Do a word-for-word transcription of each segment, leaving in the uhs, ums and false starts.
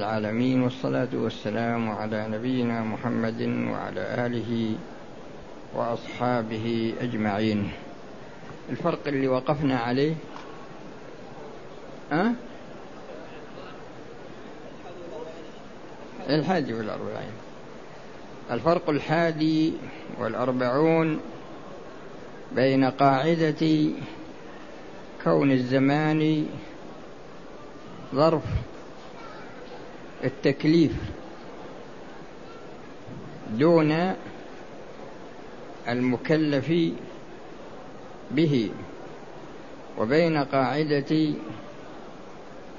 العالمين، والصلاة والسلام على نبينا محمد وعلى آله وأصحابه أجمعين. الفرق اللي وقفنا عليه أه؟ الحادي والأربعين، الفرق الحادي والأربعون بين قاعدة كون الزمان ظرف التكليف دون المكلف به، وبين قاعدة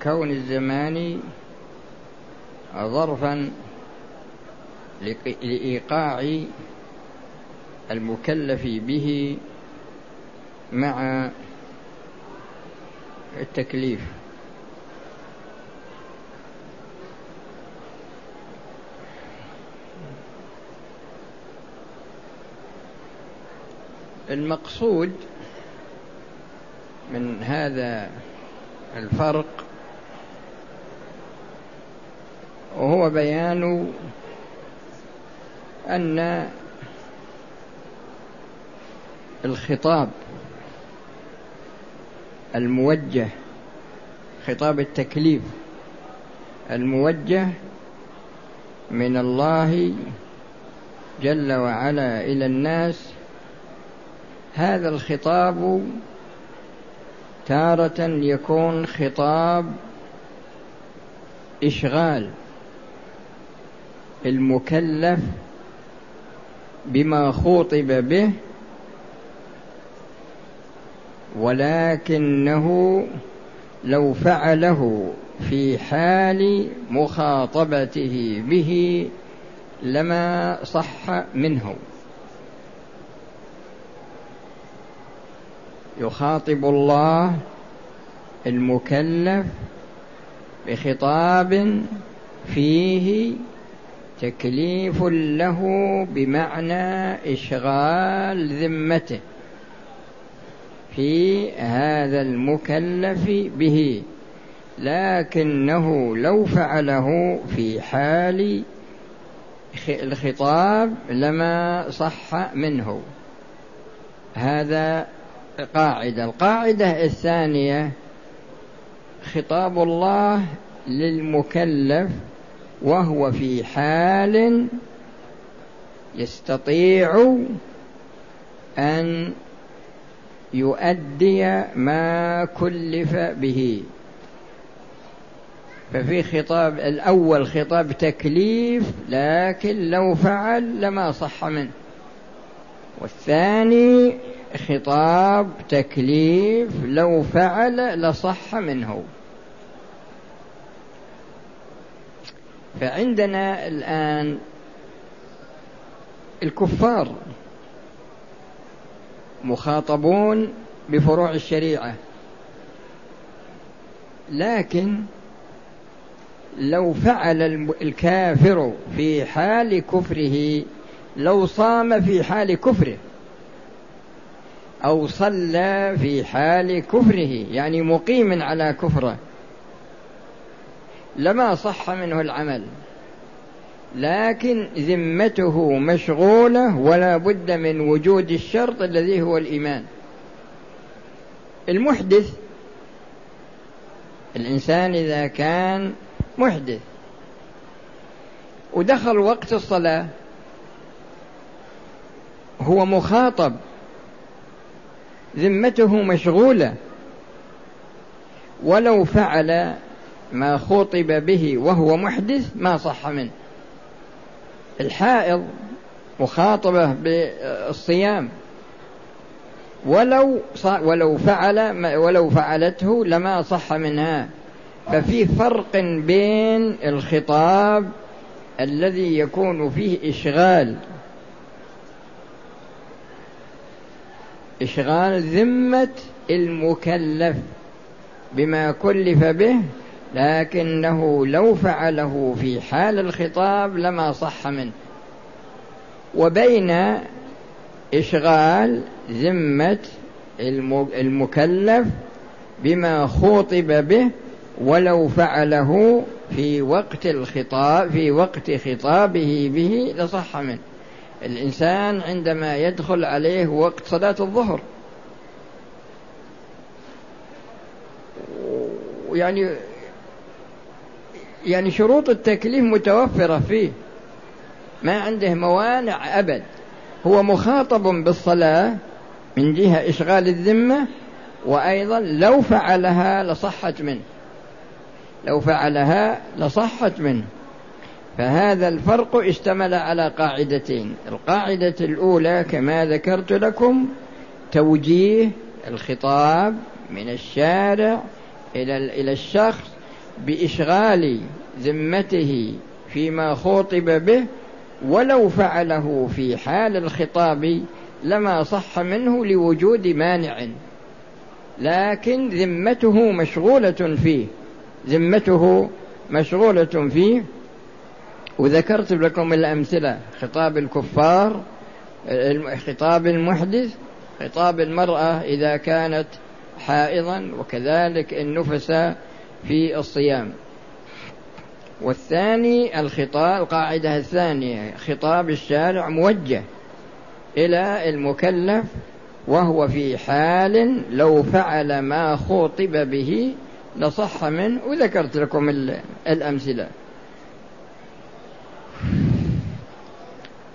كون الزمان ظرفا لإيقاع المكلف به مع التكليف. المقصود من هذا الفرق وهو بيان أن الخطاب الموجه، خطاب التكليف الموجه من الله جل وعلا إلى الناس، هذا الخطاب تارة يكون خطاب إشغال المكلف بما خوطب به، ولكنه لو فعله في حال مخاطبته به لما صح منه. يخاطب الله المكلف بخطاب فيه تكليف له بمعنى إشغال ذمته في هذا المكلف به، لكنه لو فعله في حال الخطاب لما صح منه. هذا قاعدة. القاعدة الثانية خطاب الله للمكلف وهو في حال يستطيع أن يؤدي ما كلف به. ففي خطاب الأول خطاب تكليف لكن لو فعل لما صح منه، والثاني خطاب تكليف لو فعل لصح منه. فعندنا الآن الكفار مخاطبون بفروع الشريعة، لكن لو فعل الكافر في حال كفره، لو صام في حال كفره أو صلى في حال كفره يعني مقيم على كفره لما صح منه العمل، لكن ذمته مشغولة ولا بد من وجود الشرط الذي هو الإيمان. المحدث، الإنسان إذا كان محدث ودخل وقت الصلاة هو مخاطب، ذمته مشغولة، ولو فعل ما خوطب به وهو محدث ما صح منه. الحائض مخاطبة بالصيام ولو ولو فعل ولو فعلته لما صح منها. ففي فرق بين الخطاب الذي يكون فيه إشغال إشغال ذمة المكلف بما كلف به، لكنه لو فعله في حال الخطاب لما صح منه، وبين إشغال ذمة المكلف بما خوطب به ولو فعله في وقت الخطاب في وقت خطابه به لصح منه. الإنسان عندما يدخل عليه وقت صلاة الظهر يعني يعني شروط التكليف متوفرة فيه، ما عنده موانع أبد، هو مخاطب بالصلاة من جهة إشغال الذمة، وأيضا لو فعلها لصحت منه لو فعلها لصحت منه فهذا الفرق اشتمل على قاعدتين. القاعدة الأولى كما ذكرت لكم توجيه الخطاب من الشارع إلى إلى الشخص بإشغال ذمته فيما خاطب به، ولو فعله في حال الخطاب لما صح منه لوجود مانع، لكن ذمته مشغولة فيه ذمته مشغولة فيه وذكرت لكم الأمثلة: خطاب الكفار، خطاب المحدث، خطاب المرأة إذا كانت حائضا، وكذلك النفس في الصيام. والثاني الخطاب، القاعدة الثانية خطاب الشارع موجه إلى المكلف وهو في حال لو فعل ما خطب به لصح منه، وذكرت لكم الأمثلة.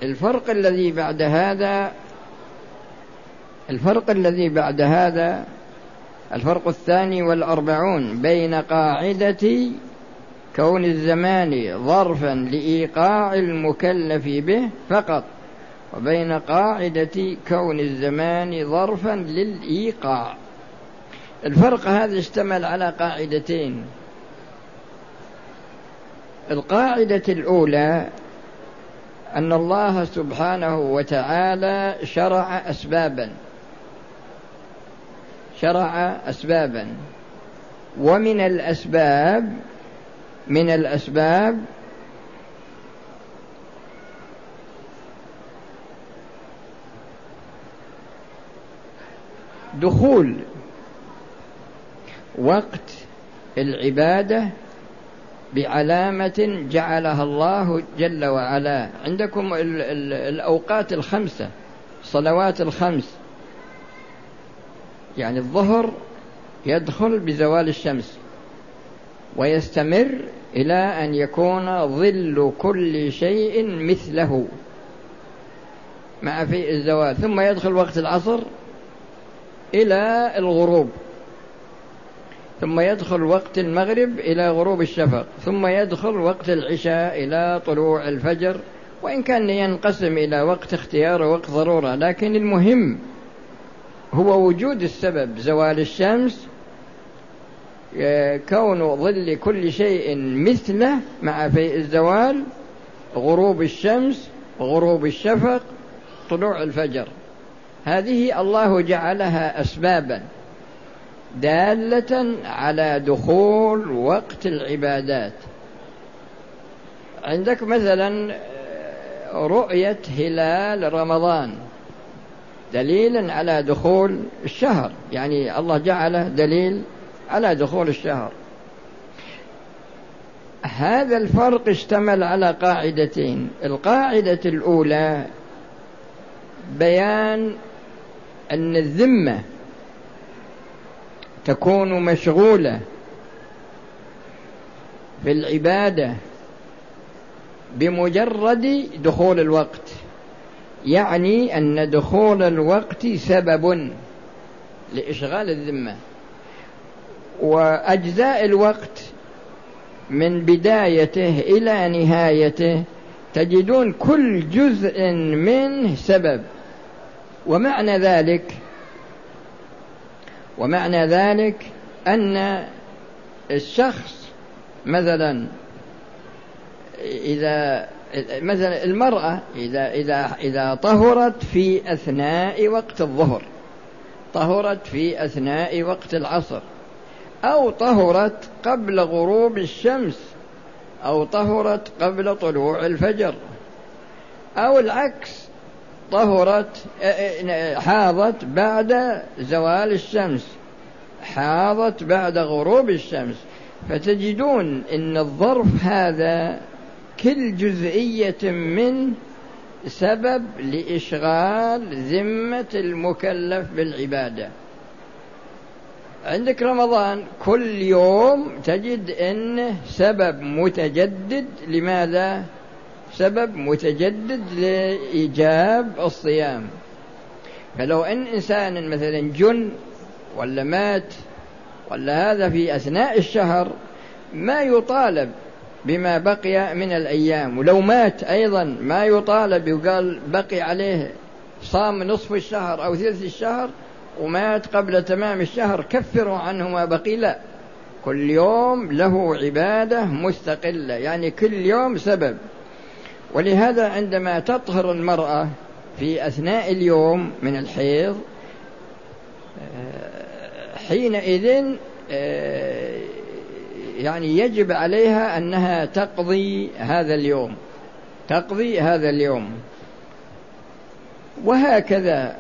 الفرق الذي بعد هذا الفرق الذي بعد هذا الفرق الثاني والأربعون بين قاعدة كون الزمان ظرفا لإيقاع المكلف به فقط وبين قاعدة كون الزمان ظرفا للإيقاع. الفرق هذا اشتمل على قاعدتين. القاعدة الأولى أن الله سبحانه وتعالى شرع أسبابا شرع أسبابا ومن الأسباب من الأسباب دخول وقت العبادة بعلامة جعلها الله جل وعلا. عندكم الأوقات الخمسة، الصلوات الخمس، يعني الظهر يدخل بزوال الشمس ويستمر إلى أن يكون ظل كل شيء مثله مع في الزوال، ثم يدخل وقت العصر إلى الغروب، ثم يدخل وقت المغرب إلى غروب الشفق، ثم يدخل وقت العشاء إلى طلوع الفجر، وإن كان ينقسم إلى وقت اختيار ووقت ضرورة، لكن المهم هو وجود السبب: زوال الشمس، كون ظل كل شيء مثله مع فيء الزوال، غروب الشمس، غروب الشفق، طلوع الفجر. هذه الله جعلها أسبابا دالة على دخول وقت العبادات. عندك مثلا رؤية هلال رمضان دليلا على دخول الشهر، يعني الله جعله دليل على دخول الشهر. هذا الفرق اشتمل على قاعدتين. القاعدة الأولى بيان أن الذمة تكون مشغولة في العبادة بمجرد دخول الوقت، يعني أن دخول الوقت سبب لإشغال الذمة، وأجزاء الوقت من بدايته إلى نهايته تجدون كل جزء منه سبب. ومعنى ذلك ومعنى ذلك أن الشخص مثلا إذا مثلا المرأة إذا إذا إذا طهرت في أثناء وقت الظهر، طهرت في أثناء وقت العصر، أو طهرت قبل غروب الشمس، أو طهرت قبل طلوع الفجر، أو العكس طهرت حاضت بعد زوال الشمس، حاضت بعد غروب الشمس، فتجدون إن الظرف هذا كل جزئية منه سبب لإشغال ذمة المكلف بالعبادة. عندك رمضان كل يوم تجد إنه سبب متجدد. لماذا؟ سبب متجدد لإيجاب الصيام. فلو إن إنسان مثلا جن ولا مات ولا هذا في أثناء الشهر ما يطالب بما بقي من الأيام، ولو مات أيضا ما يطالب، يقال بقي عليه صام نصف الشهر أو ثلث الشهر ومات قبل تمام الشهر كفروا عنه ما بقي. لا، كل يوم له عبادة مستقلة، يعني كل يوم سبب. ولهذا عندما تطهر المرأة في أثناء اليوم من الحيض حينئذ يعني يجب عليها أنها تقضي هذا اليوم، تقضي هذا اليوم. وهكذا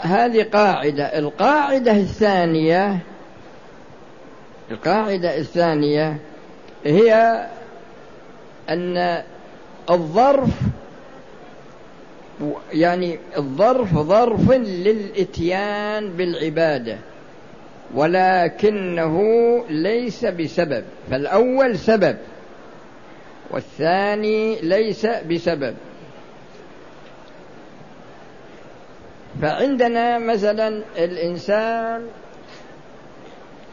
هذه قاعدة. القاعدة الثانية، القاعدة الثانية هي أن الظرف يعني الظرف ظرف للإتيان بالعبادة ولكنه ليس بسبب. فالأول سبب والثاني ليس بسبب. فعندنا مثلا الإنسان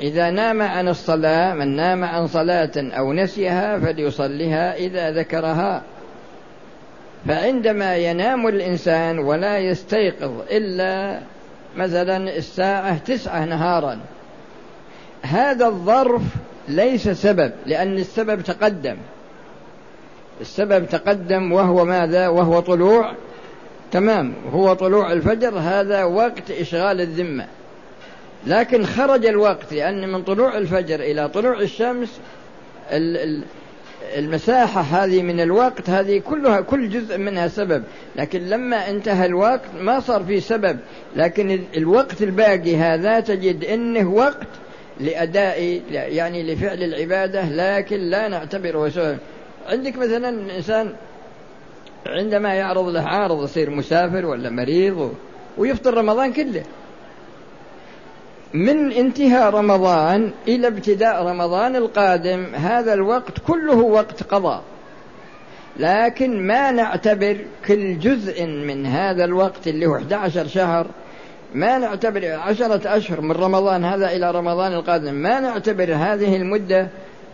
إذا نام عن الصلاة، من نام عن صلاة أو نسيها فليصلها إذا ذكرها. فعندما ينام الإنسان ولا يستيقظ إلا مثلا الساعة تسعة نهارا، هذا الظرف ليس سبب، لأن السبب تقدم، السبب تقدم وهو ماذا؟ وهو طلوع، تمام، هو طلوع الفجر، هذا وقت إشغال الذمة. لكن خرج الوقت، لأن من طلوع الفجر إلى طلوع الشمس المساحة هذه من الوقت هذه كلها كل جزء منها سبب. لكن لما انتهى الوقت ما صار فيه سبب، لكن الوقت الباقي هذا تجد إنه وقت لأداء يعني لفعل العبادة، لكن لا نعتبره سبب. عندك مثلا الإنسان عندما يعرض له عارض يصير مسافر ولا مريض ويفطر رمضان كله. من انتهاء رمضان إلى ابتداء رمضان القادم هذا الوقت كله وقت قضاء، لكن ما نعتبر كل جزء من هذا الوقت اللي هو أحد عشر شهر، ما نعتبر عشرة أشهر من رمضان هذا إلى رمضان القادم، ما نعتبر هذه المدة،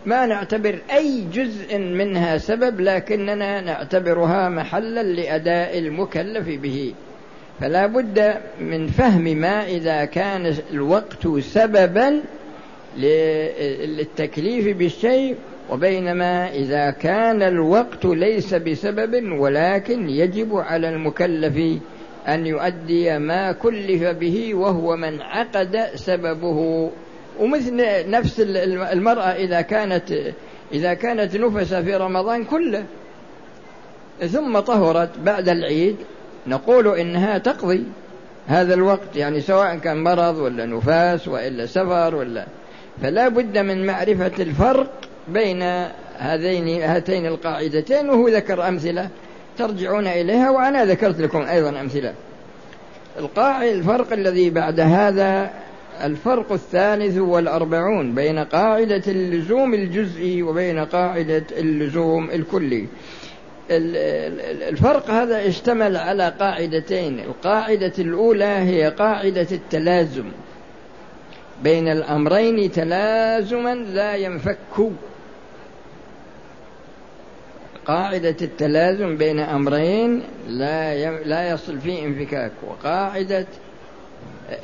ما نعتبر أي جزء منها سبب، لكننا نعتبرها محلا لأداء المكلف به. فلا بد من فهم ما إذا كان الوقت سببا للتكليف بالشيء، وبينما إذا كان الوقت ليس بسبب ولكن يجب على المكلف أن يؤدي ما كلف به وهو من عقد سببه. ومثل نفس المرأة إذا كانت إذا كانت نفس في رمضان كله ثم طهرت بعد العيد نقول إنها تقضي هذا الوقت، يعني سواء كان مرض ولا نفاس وإلا سفر ولا. فلا بد من معرفة الفرق بين هذين هاتين القاعدتين، وهو ذكر أمثلة ترجعون إليها، وأنا ذكرت لكم أيضا أمثلة. القاعدة الفرق الذي بعد هذا الفرق الثالث والأربعون بين قاعدة اللزوم الجزئي وبين قاعدة اللزوم الكلي. الفرق هذا اشتمل على قاعدتين. القاعدة الأولى هي قاعدة التلازم بين الأمرين تلازما لا ينفك، قاعدة التلازم بين أمرين لا يصل فيه انفكاك، وقاعدة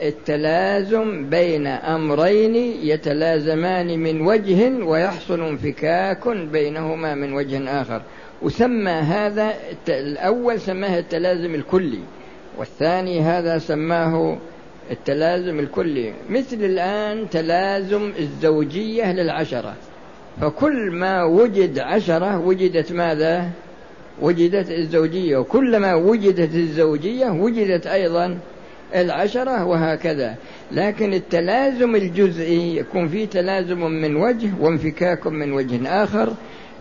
التلازم بين أمرين يتلازمان من وجه ويحصل انفكاك بينهما من وجه آخر. وسمى هذا الأول سماه التلازم الكلي، والثاني هذا سماه التلازم الكلي. مثل الآن تلازم الزوجية للعشرة، فكل ما وجد عشرة وجدت ماذا؟ وجدت الزوجية، وكلما وجدت الزوجية وجدت أيضا العشرة، وهكذا. لكن التلازم الجزئي يكون فيه تلازم من وجه وانفكاك من وجه آخر.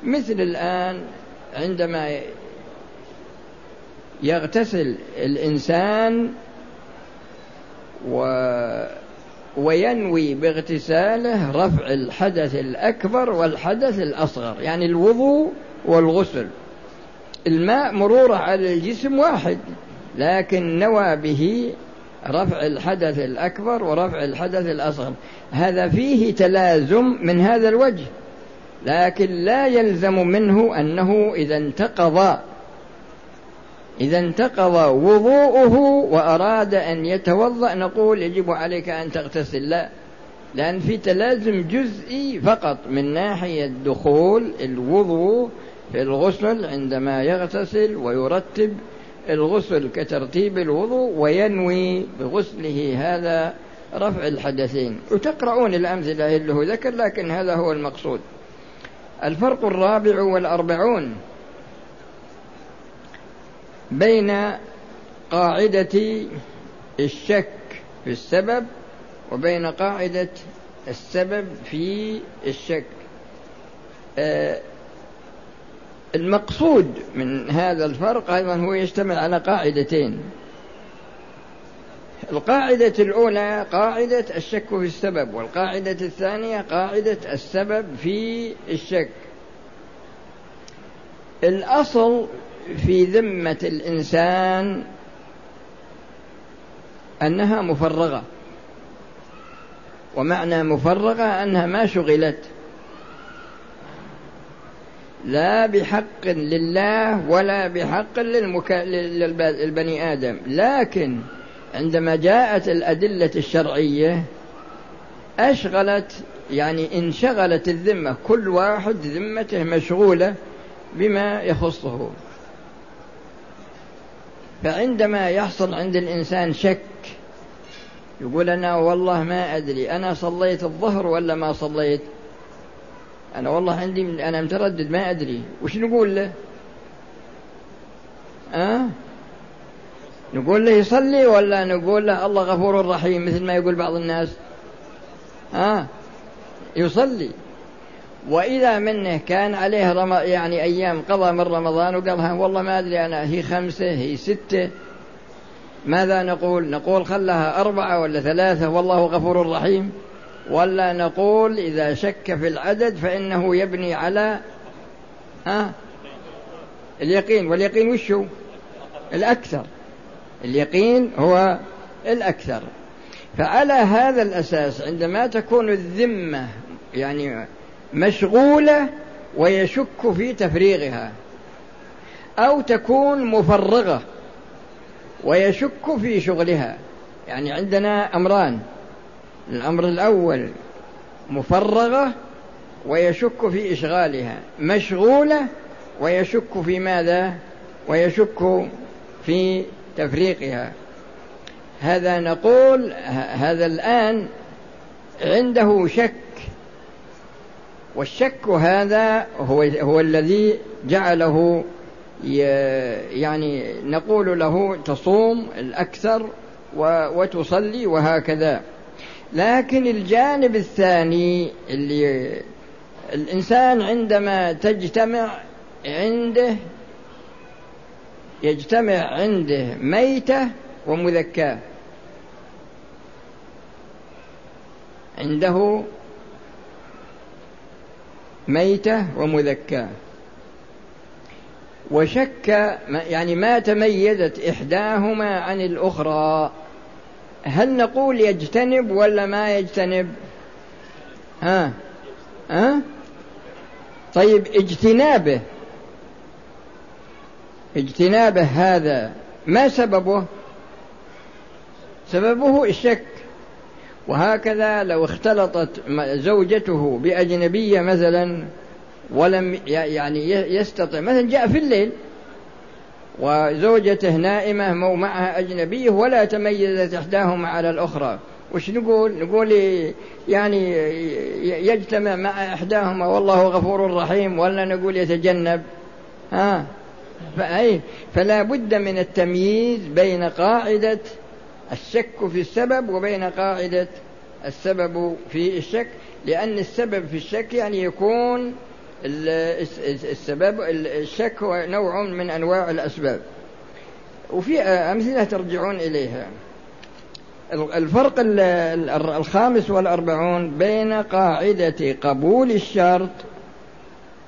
مثل الآن عندما يغتسل الإنسان و... وينوي باغتساله رفع الحدث الأكبر والحدث الأصغر، يعني الوضوء والغسل. الماء مروره على الجسم واحد، لكن نوى به رفع الحدث الأكبر ورفع الحدث الأصغر، هذا فيه تلازم من هذا الوجه، لكن لا يلزم منه أنه إذا انتقض إذا انتقض وضوءه وأراد أن يتوضأ نقول يجب عليك أن تغتسل، لا، لأن في تلازم جزئي فقط من ناحية دخول الوضوء في الغسل عندما يغتسل ويرتب الغسل كترتيب الوضوء وينوي بغسله هذا رفع الحدثين. وتقرؤون الأمثلة اللي هو ذكر، لكن هذا هو المقصود. الفرق الرابع والأربعون بين قاعدة الشك في السبب وبين قاعدة السبب في الشك. المقصود من هذا الفرق أيضا هو يشتمل على قاعدتين. القاعدة الأولى قاعدة الشك في السبب، والقاعدة الثانية قاعدة السبب في الشك. الأصل في ذمة الإنسان أنها مفرغة، ومعنى مفرغة أنها ما شغلت لا بحق لله ولا بحق للبني آدم. لكن عندما جاءت الأدلة الشرعية أشغلت، يعني انشغلت الذمة، كل واحد ذمته مشغولة بما يخصه. فعندما يحصل عند الإنسان شك يقول أنا والله ما أدري أنا صليت الظهر ولا ما صليت، أنا والله عندي أنا متردد ما أدري، وش نقول له؟ أه؟ نقول له يصلي ولا نقول له الله غفور رحيم مثل ما يقول بعض الناس؟ أه؟ يصلي. وإذا منه كان عليه رم... يعني أيام قضى من رمضان وقالها والله ما أدري أنا، هي خمسة هي ستة، ماذا نقول؟ نقول خلها أربعة ولا ثلاثة والله غفور رحيم، ولا نقول إذا شك في العدد فإنه يبني على ها اليقين، واليقين وش هو؟ الأكثر، اليقين هو الأكثر. فعلى هذا الأساس عندما تكون الذمة يعني مشغولة ويشك في تفريغها، أو تكون مفرغة ويشك في شغلها، يعني عندنا أمران. الأمر الأول مفرغة ويشك في إشغالها، مشغولة ويشك في ماذا؟ ويشك في تفريقها. هذا نقول هذا الآن عنده شك، والشك هذا هو, هو الذي جعله يعني نقول له تصوم الأكثر وتصلي وهكذا. لكن الجانب الثاني اللي الإنسان عندما تجتمع عنده يجتمع عنده ميتة ومذكاة، عنده ميتة ومذكاة وشك، يعني ما تميزت إحداهما عن الأخرى، هل نقول يجتنب ولا ما يجتنب؟ ها ها طيب اجتنابه اجتنابه هذا ما سببه؟ سببه الشك. وهكذا لو اختلطت زوجته بأجنبية مثلا ولم يعني يستطع، مثلا جاء في الليل وزوجته نائمة ومعها أجنبية ولا تميزت إحداهما على الأخرى، وش نقول؟ نقول يعني يجتمع مع إحداهما والله غفور رحيم، ولا نقول يتجنب؟ ها فأي فلا بد من التمييز بين قاعدة الشك في السبب وبين قاعدة السبب في الشك، لأن السبب في الشك يعني يكون السبب الشك هو نوع من أنواع الأسباب، وفي أمثلة ترجعون إليها. الفرق الخامس والأربعون بين قاعدة قبول الشرط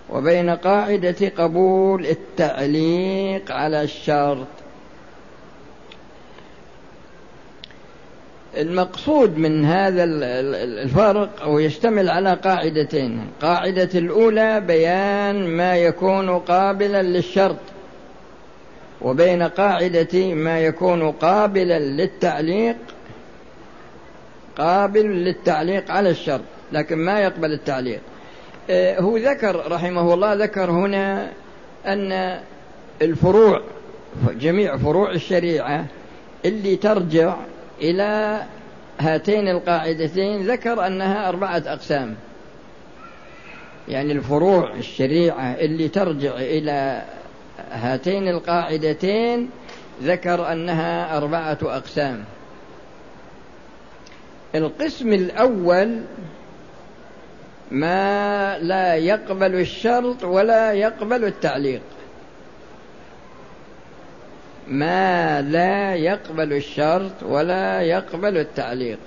وبين قاعدة قبول التعليق على الشرط. المقصود من هذا الفرق هو يشتمل على قاعدتين. قاعدة الأولى بيان ما يكون قابلا للشرط، وبين قاعدة ما يكون قابلا للتعليق قابل للتعليق على الشرط لكن ما يقبل التعليق. هو ذكر رحمه الله ذكر هنا أن الفروع جميع فروع الشريعة اللي ترجع إلى هاتين القاعدتين ذكر أنها أربعة أقسام. يعني الفروع الشريعة اللي ترجع إلى هاتين القاعدتين ذكر أنها أربعة أقسام. القسم الأول ما لا يقبل الشرط ولا يقبل التعليق، ما لا يقبل الشرط ولا يقبل التعليق،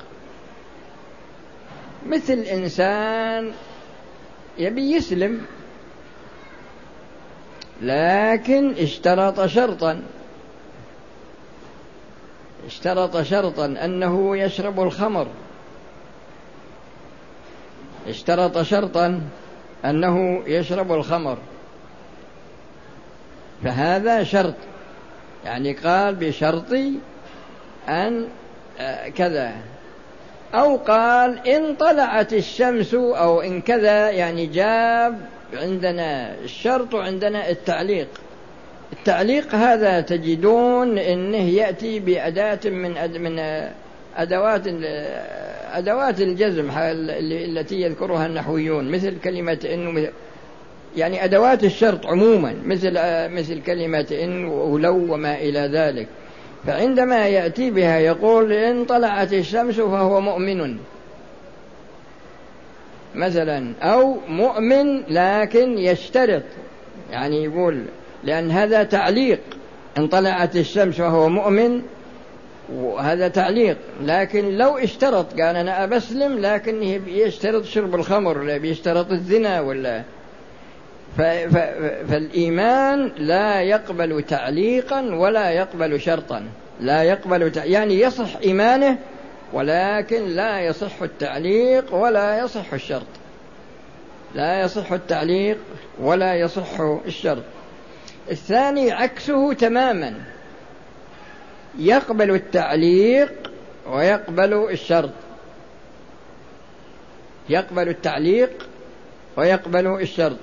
مثل إنسان يبي يسلم لكن اشترط شرطا اشترط شرطا أنه يشرب الخمر، اشترط شرطا أنه يشرب الخمر، فهذا شرط، يعني قال بشرطي أن كذا، أو قال إن طلعت الشمس أو إن كذا، يعني جاب عندنا الشرط وعندنا التعليق. التعليق هذا تجدون أنه يأتي بأداة من أدوات أدوات الجزم التي يذكرها النحويون، مثل كلمة إن، يعني أدوات الشرط عموما، مثل مثل كلمة إن ولو وما إلى ذلك. فعندما يأتي بها يقول إن طلعت الشمس فهو مؤمن مثلا، أو مؤمن لكن يشترط، يعني يقول لأن هذا تعليق، إن طلعت الشمس فهو مؤمن وهذا تعليق، لكن لو اشترط قال أنا أبسلم لكن يشترط شرب الخمر ولا يشترط الزنا ولا، فالإيمان لا يقبل تعليقا ولا يقبل شرطا، لا يقبل يعني يصح إيمانه ولكن لا يصح التعليق ولا يصح الشرط، لا يصح التعليق ولا يصح الشرط. الثاني عكسه تماما، يقبل التعليق ويقبل الشرط، يقبل التعليق ويقبل الشرط.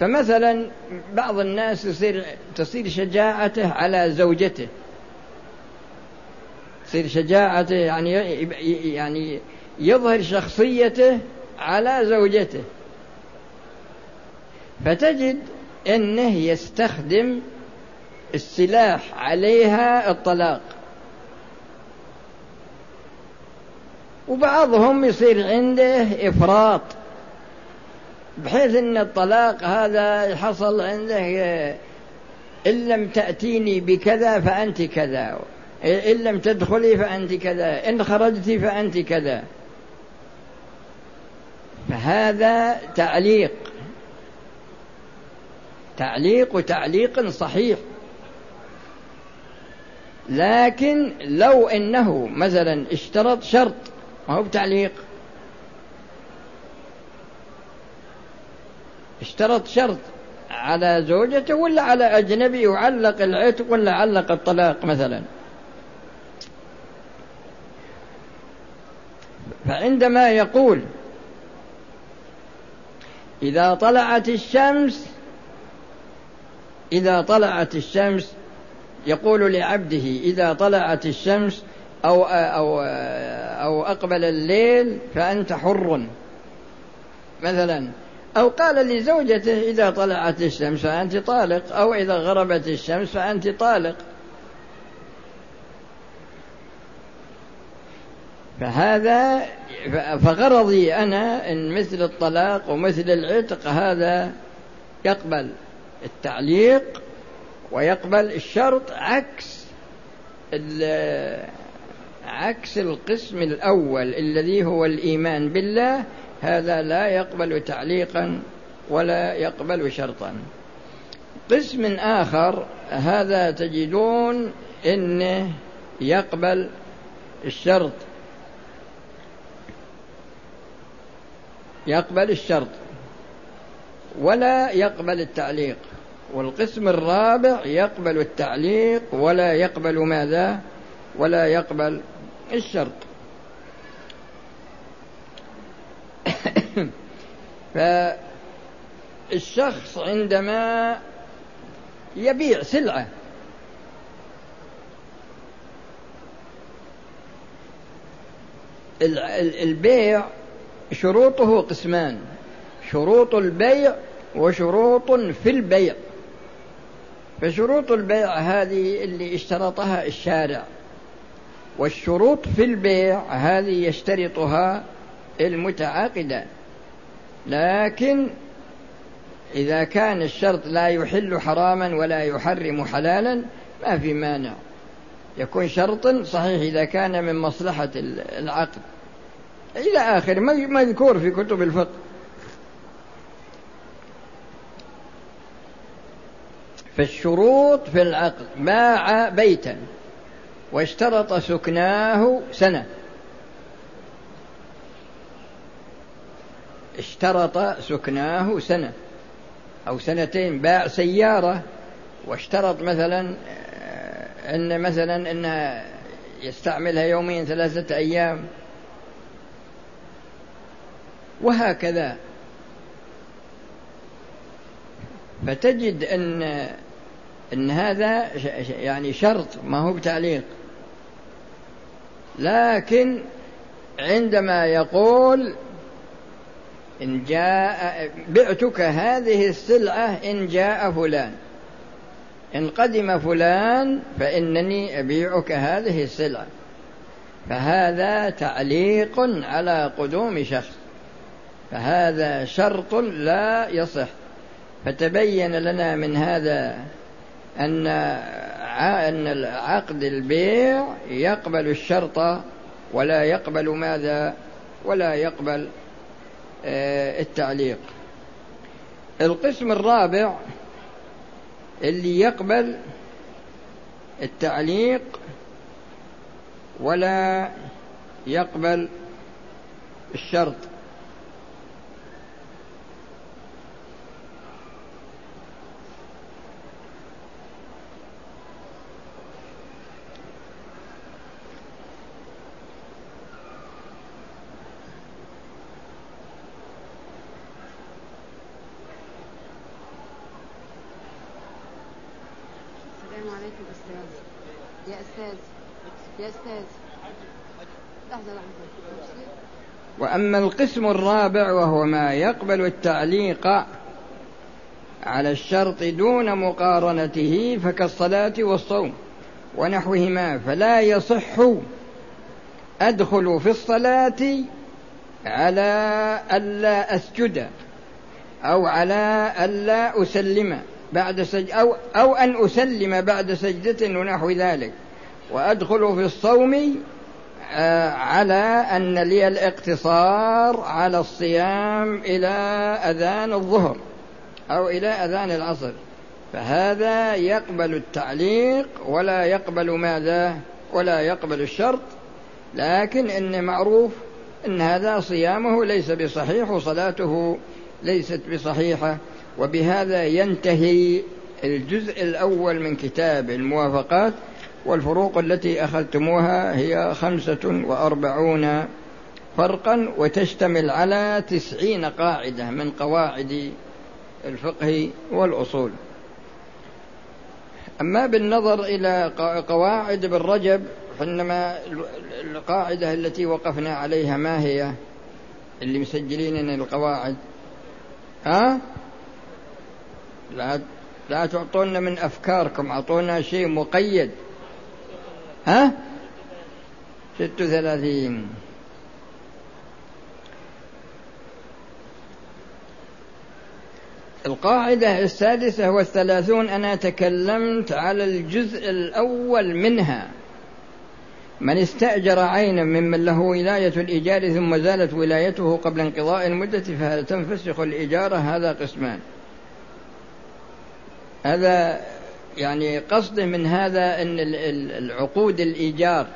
فمثلا بعض الناس يصير تصير شجاعته على زوجته، تصير شجاعته يعني يعني يظهر شخصيته على زوجته، فتجد أنه يستخدم السلاح عليها الطلاق. وبعضهم يصير عنده إفراط بحيث أن الطلاق هذا حصل عنده، إن لم تأتيني بكذا فأنت كذا، إن لم تدخلي فأنت كذا، إن خرجتي فأنت كذا. فهذا تعليق تعليق تعليق صحيح، لكن لو أنه مثلا اشترط شرط ما هو بتعليق، اشترط شرط على زوجته ولا على أجنبي وعلق العتق ولا علق الطلاق مثلا، فعندما يقول إذا طلعت الشمس إذا طلعت الشمس يقول لعبده إذا طلعت الشمس أو, أو, أو أقبل الليل فأنت حر مثلا، أو قال لزوجته إذا طلعت الشمس فأنت طالق، أو إذا غربت الشمس فأنت طالق. فهذا فغرضي أنا إن مثل الطلاق ومثل العتق هذا يقبل التعليق ويقبل الشرط عكس عكس القسم الأول الذي هو الإيمان بالله، هذا لا يقبل تعليقا ولا يقبل شرطا. قسم آخر هذا تجدون إنه يقبل الشرط يقبل الشرط ولا يقبل التعليق. والقسم الرابع يقبل التعليق ولا يقبل ماذا؟ ولا يقبل الشرط. فالشخص عندما يبيع سلعة البيع شروطه قسمان: شروط البيع وشروط في البيع. فشروط البيع هذه اللي اشترطها الشارع، والشروط في البيع هذه يشترطها المتعاقدان. لكن إذا كان الشرط لا يحل حراما ولا يحرم حلالا ما في مانع يكون شرطا صحيح إذا كان من مصلحة العقد إلى آخر ما يذكر في كتب الفقه. فالشروط في العقد: باع بيتا واشترط سكناه سنة، اشترط سكناه سنة أو سنتين. باع سيارة واشترط مثلا أن مثلا أنها يستعملها يومين ثلاثة أيام، وهكذا. فتجد أن إن هذا يعني شرط ما هو بتعليق. لكن عندما يقول إن جاء بعتك هذه السلعة إن جاء فلان، إن قدم فلان فإنني أبيعك هذه السلعة، فهذا تعليق على قدوم شخص، فهذا شرط لا يصح. فتبين لنا من هذا أن أن العقد البيع يقبل الشرط ولا يقبل ماذا؟ ولا يقبل التعليق. القسم الرابع اللي يقبل التعليق ولا يقبل الشرط. وأما القسم الرابع وهو ما يقبل التعليق على الشرط دون مقارنته فكالصلاة والصوم ونحوهما، فلا يصح أدخل في الصلاة على ألا أسجد أو على ألا أسلم بعد سج أو أو أن أسلم بعد سجدة ونحو ذلك، وأدخل في الصوم على أن لي الاقتصار على الصيام إلى أذان الظهر أو إلى أذان العصر، فهذا يقبل التعليق ولا يقبل ماذا؟ ولا يقبل الشرط. لكن إن معروف إن هذا صيامه ليس بصحيح وصلاته ليست بصحيحة. وبهذا ينتهي الجزء الأول من كتاب الموافقات، والفروق التي أخذتموها هي خمسة وأربعون فرقا، وتشتمل على تسعين قاعدة من قواعد الفقه والأصول. أما بالنظر إلى قواعد ابن رجب فإنما القاعدة التي وقفنا عليها ما هي اللي مسجلين القواعد؟ ها؟ لا لا تعطونا من أفكاركم، أعطونا شيء مقيد. ها؟ ست وثلاثين. القاعدة السادسة والثلاثون، أنا تكلمت على الجزء الأول منها، من استأجر عينا ممن له ولاية الإيجار ثم زالت ولايته قبل انقضاء المدة فهل تنفسخ الإجارة؟ هذا قسمان. هذا يعني قصده من هذا أن العقود الإيجار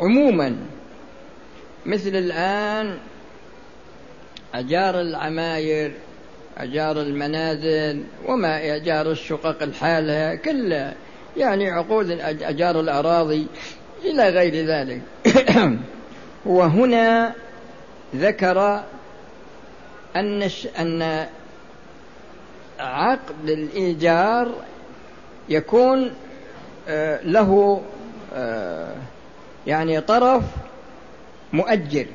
عموما، مثل الآن أجار العماير، أجار المنازل، وما أجار الشقق الحالة كلها، يعني عقود أجار الأراضي إلى غير ذلك. وهنا ذكر أن أن عقد الإيجار يكون له يعني طرف مؤجر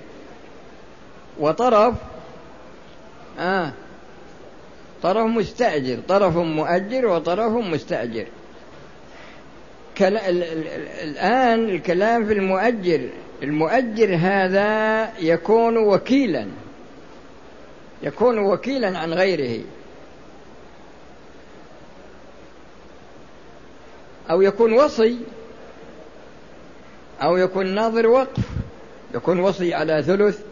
وطرف آه طرف مستأجر، طرف مؤجر وطرف مستأجر. الآن الكلام في المؤجر، المؤجر هذا يكون وكيلا، يكون وكيلا عن غيره، أو يكون وصي، أو يكون ناظر وقف، يكون وصي على ثلث،